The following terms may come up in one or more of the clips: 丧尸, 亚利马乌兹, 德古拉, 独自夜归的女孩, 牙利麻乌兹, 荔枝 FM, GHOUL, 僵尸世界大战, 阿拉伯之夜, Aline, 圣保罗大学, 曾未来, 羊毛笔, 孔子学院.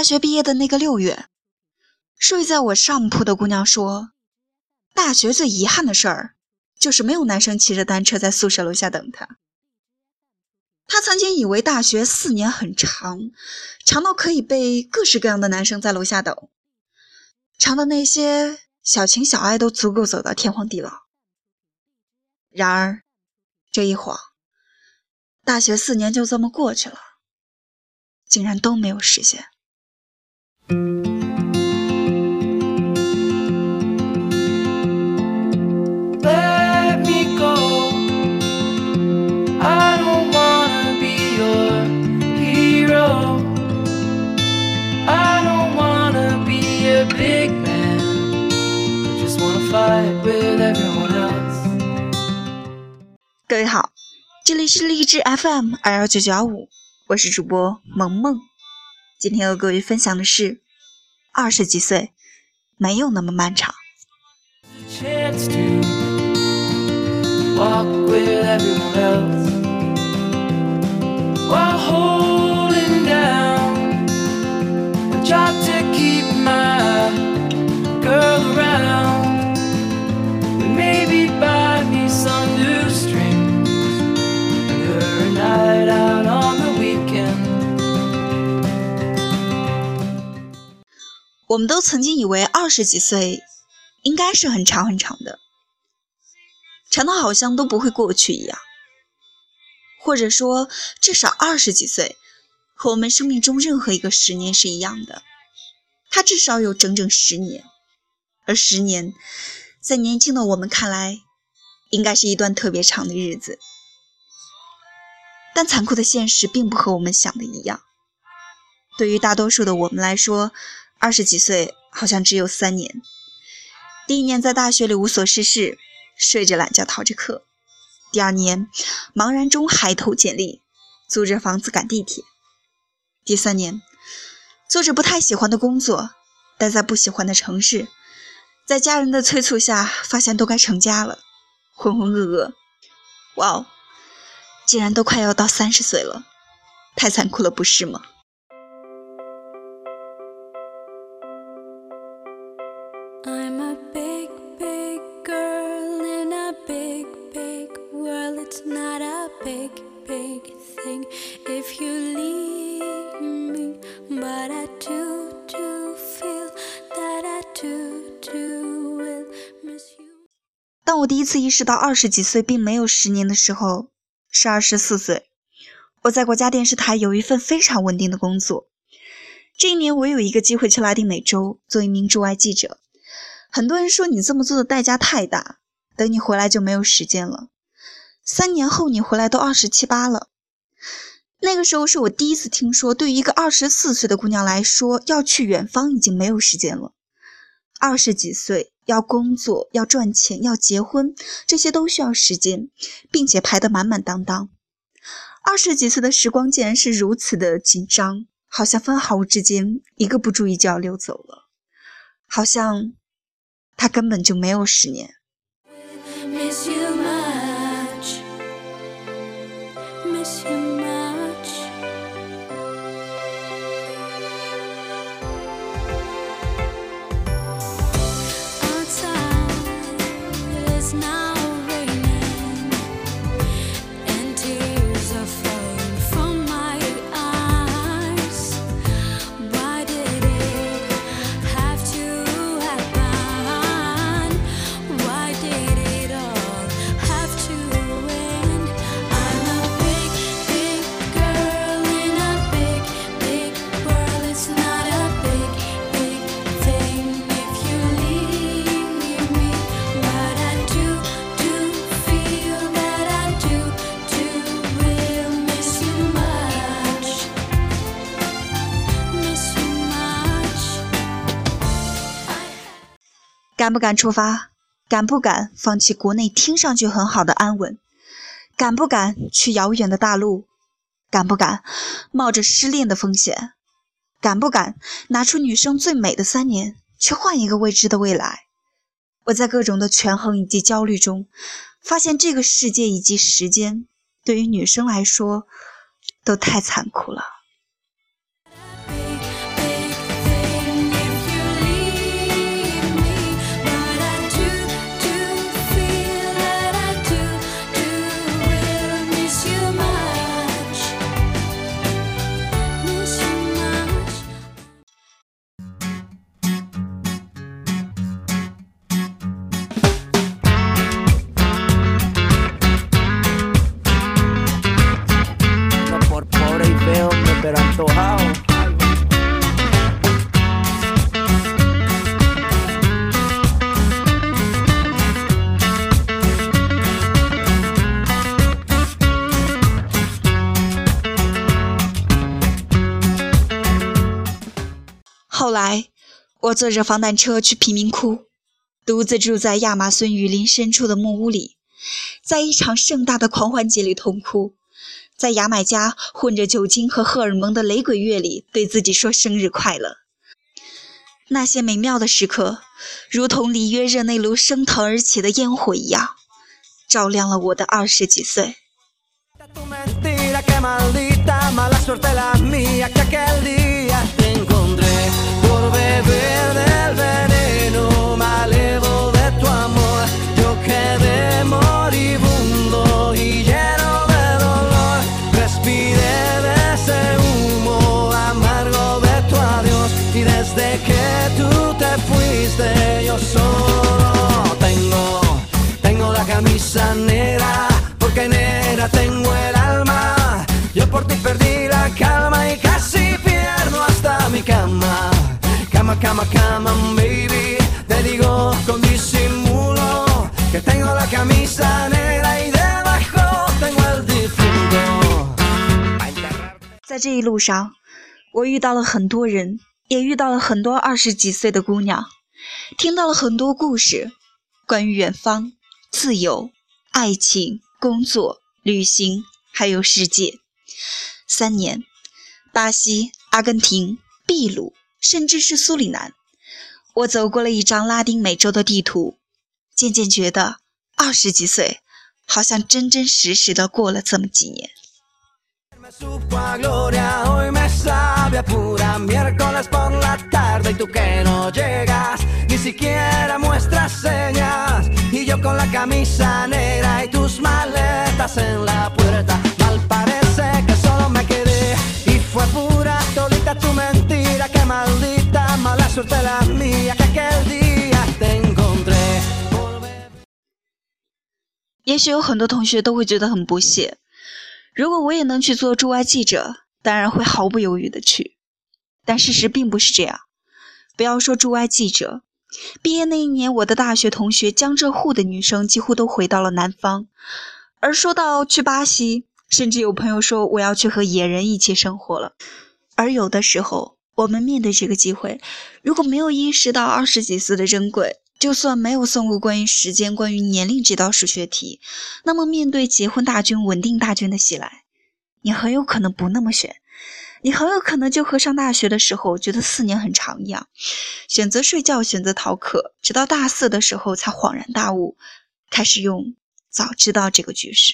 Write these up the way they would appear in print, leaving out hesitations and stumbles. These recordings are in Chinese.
大学毕业的那个6月，睡在我上铺的姑娘说，大学最遗憾的事儿就是没有男生骑着单车在宿舍楼下等她。她曾经以为大学4年很长，长到可以被各式各样的男生在楼下等，长的那些小情小爱都足够走到天荒地老。然而这一晃，大学4年就这么过去了，竟然都没有实现。各位好，这里是荔枝 FM 21995，我是主播萌萌。今天要各位分享的是20几岁没有那么漫长。我们都曾经以为20几岁应该是很长很长的，长到好像都不会过去一样。或者说，至少20几岁和我们生命中任何一个10年是一样的，它至少有整整10年。而10年在年轻的我们看来应该是一段特别长的日子，但残酷的现实并不和我们想的一样。对于大多数的我们来说，20几岁好像只有3年。第一年在大学里无所事事，睡着懒觉逃着课；第2年茫然中海投简历，租着房子赶地铁；第3年做着不太喜欢的工作，待在不喜欢的城市，在家人的催促下发现都该成家了，浑浑噩噩。哇哦，竟然都快要到30岁了，太残酷了，不是吗？当我第一次意识到20几岁并没有10年的时候，是24岁。我在国家电视台有一份非常稳定的工作。这一年我有一个机会去拉丁美洲做一名驻外记者。很多人说你这么做的代价太大，等你回来就没有时间了。3年后你回来都27、8了。那个时候是我第一次听说，对于一个24岁的姑娘来说，要去远方已经没有时间了。20几岁要工作，要赚钱，要结婚，这些都需要时间，并且排得满满当当。20几岁的时光竟然是如此的紧张，好像分毫之间一个不注意就要溜走了，好像他根本就没有10年。敢不敢出发？敢不敢放弃国内听上去很好的安稳？敢不敢去遥远的大陆？敢不敢冒着失恋的风险？敢不敢拿出女生最美的3年，去换一个未知的未来？我在各种的权衡以及焦虑中，发现这个世界以及时间，对于女生来说，都太残酷了。后来，我坐着防弹车去贫民窟，独自住在亚马孙雨林深处的木屋里，在一场盛大的狂欢节里痛哭，在牙买加混着酒精和荷尔蒙的雷鬼乐里对自己说生日快乐。那些美妙的时刻，如同里约热内卢升腾而起的烟火一样，照亮了我的20几岁。在这一路上，我遇到了很多人，也遇到了很多20几岁的姑娘，听到了很多故事，关于远方、自由、爱情、工作、旅行，还有世界。3年，巴西、阿根廷、秘鲁，甚至是苏里南，我走过了一张拉丁美洲的地图，渐渐觉得20几岁好像真真实实的过了这么几年。也许有很多同学都会觉得很不屑，如果我也能去做驻外记者，当然会毫不犹豫的去。但事实并不是这样。不要说驻外记者，毕业那一年，我的大学同学江浙沪的女生几乎都回到了南方。而说到去巴西，甚至有朋友说我要去和野人一起生活了。而有的时候，我们面对这个机会，如果没有意识到20几岁的珍贵，就算没有送过关于时间、关于年龄这道数学题，那么面对结婚大军、稳定大军的袭来，你很有可能不那么选，你很有可能就和上大学的时候觉得4年很长一样，选择睡觉，选择逃课，直到大4的时候才恍然大悟，开始用早知道这个句式。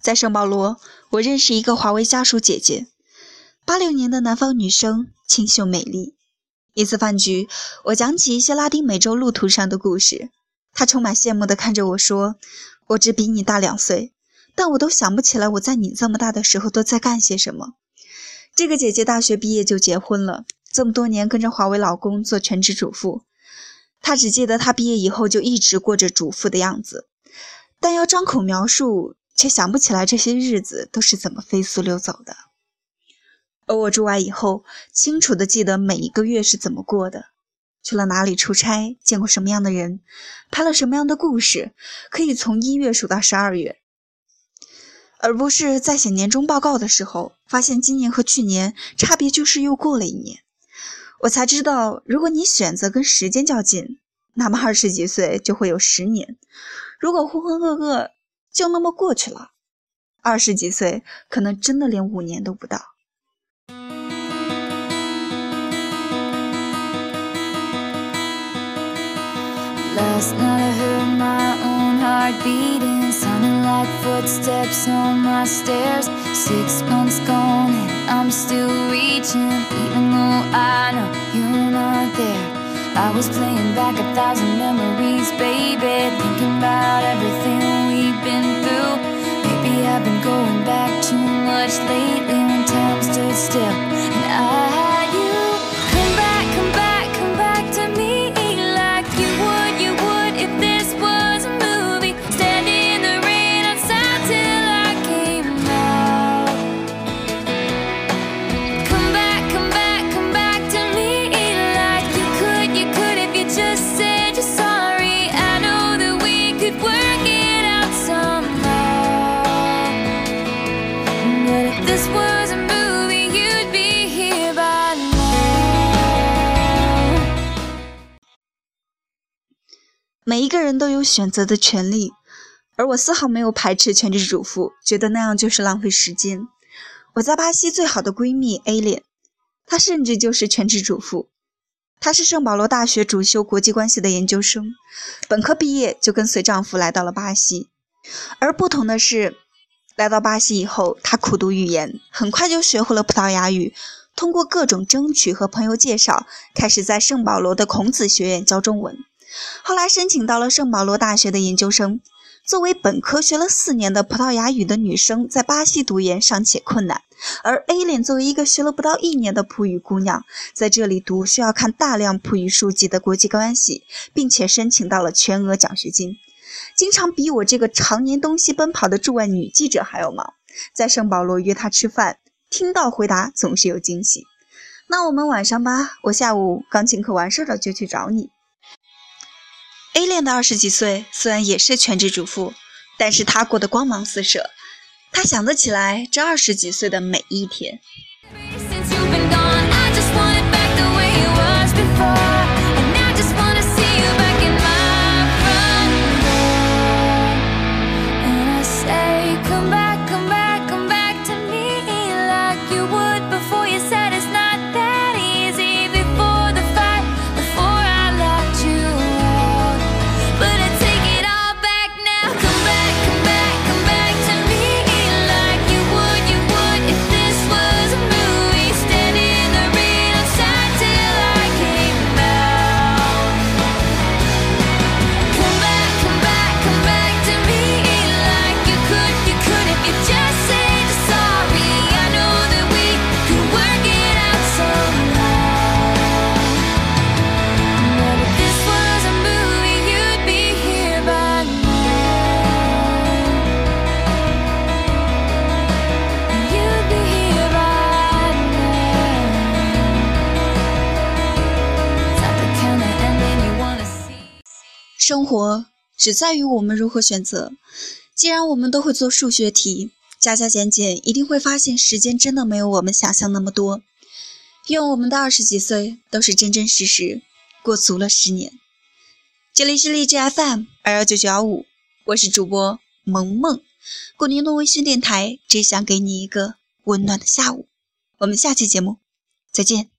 在圣保罗，我认识一个华为家属姐姐，86年的南方女生，清秀美丽。一次饭局，我讲起一些拉丁美洲路途上的故事，她充满羡慕地看着我说：“我只比你大2岁，但我都想不起来我在你这么大的时候都在干些什么。”这个姐姐大学毕业就结婚了，这么多年跟着华为老公做全职主妇。她只记得她毕业以后就一直过着主妇的样子，但要张口描述，却想不起来这些日子都是怎么飞速溜走的。而我驻外以后，清楚地记得每一个月是怎么过的，去了哪里出差，见过什么样的人，拍了什么样的故事，可以从1月数到12月。而不是在写年终报告的时候，发现今年和去年差别就是又过了1年。我才知道，如果你选择跟时间较劲，那么20几岁就会有10年。如果浑浑噩噩就那么过去了，20几岁可能真的连5年都不到。I was playing back 1000 memories, baby, thinking about everything we've been through. Maybe I've been going back too much lately. 每一个人都有选择的权利，而我丝毫没有排斥全职主妇，觉得那样就是浪费时间。我在巴西最好的闺蜜 Aline， 她甚至就是全职主妇。她是圣保罗大学主修国际关系的研究生，本科毕业就跟随丈夫来到了巴西。而不同的是，来到巴西以后，她苦读语言，很快就学会了葡萄牙语，通过各种争取和朋友介绍，开始在圣保罗的孔子学院教中文。后来申请到了圣保罗大学的研究生。作为本科学了4年的葡萄牙语的女生，在巴西读研尚且困难，而 Aline 作为一个学了不到1年的葡语姑娘，在这里读需要看大量葡语书籍的国际关系，并且申请到了全额奖学金。经常比我这个常年东西奔跑的驻外女记者还要忙，在圣保罗约她吃饭，听到回答总是有惊喜。那我们晚上吧，我下午钢琴课完事了就去找你。Aline 的20几岁，虽然也是全职主妇，但是她过得光芒四射。她想得起来这20几岁的每一天。生活只在于我们如何选择。既然我们都会做数学题，加加减减，一定会发现时间真的没有我们想象那么多。愿我们的20几岁都是真真实实过足了10年。这里是荔枝 FM 21995，我是主播萌萌，过年的微醺电台，只想给你一个温暖的下午。我们下期节目再见。